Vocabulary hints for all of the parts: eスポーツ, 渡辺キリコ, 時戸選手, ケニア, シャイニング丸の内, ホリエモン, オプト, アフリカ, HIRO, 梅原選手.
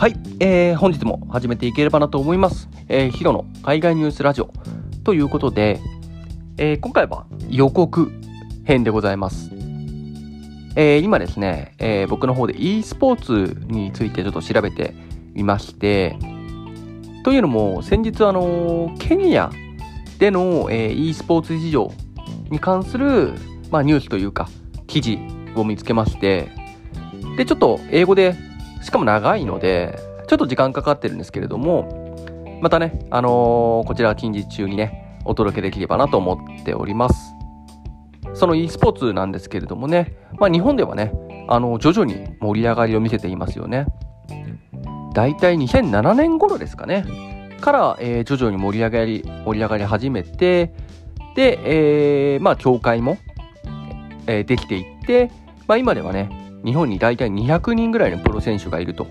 はい、本日も始めていければなと思います。HIROの海外ニュースラジオということで、今回は予告編でございます。今ですね、僕の方で e スポーツについてちょっと調べてみまして、というのも先日ケニアでの、e スポーツ事情に関する、ニュースというか記事を見つけまして、でちょっと英語でしかも長いのでちょっと時間かかってるんですけれども、またねこちら近日中にねお届けできればなと思っております。その e スポーツなんですけれどもね、日本ではね徐々に盛り上がりを見せていますよね。だいたい2007年頃ですかねから、徐々に盛り上がり始めて、で、協会も、できていって、今ではね日本に大体200人ぐらいのプロ選手がいると、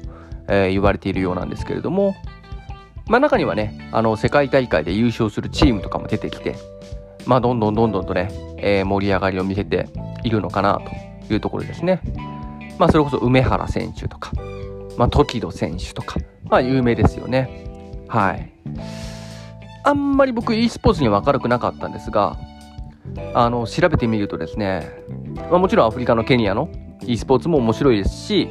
言われているようなんですけれども、中にはね世界大会で優勝するチームとかも出てきて、どんどんとね、盛り上がりを見せているのかなというところですね。それこそ梅原選手とか、時戸選手とか、有名ですよね。はい。あんまり僕 e スポーツには明るくなかったんですが、調べてみるとですね、もちろんアフリカのケニアのe スポーツも面白いですし、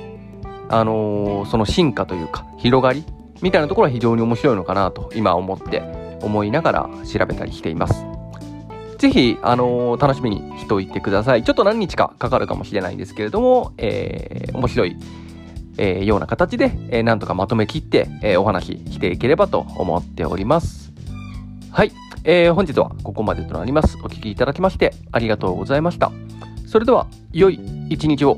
その進化というか広がりみたいなところは非常に面白いのかなと今思いながら調べたりしています。ぜひ、楽しみにしておいてください。ちょっと何日かかかるかもしれないんですけれども、面白い、ような形で、なんとかまとめきって、お話ししていければと思っております。はい、本日はここまでとなります。お聞きいただきましてありがとうございました。それでは良い一日を。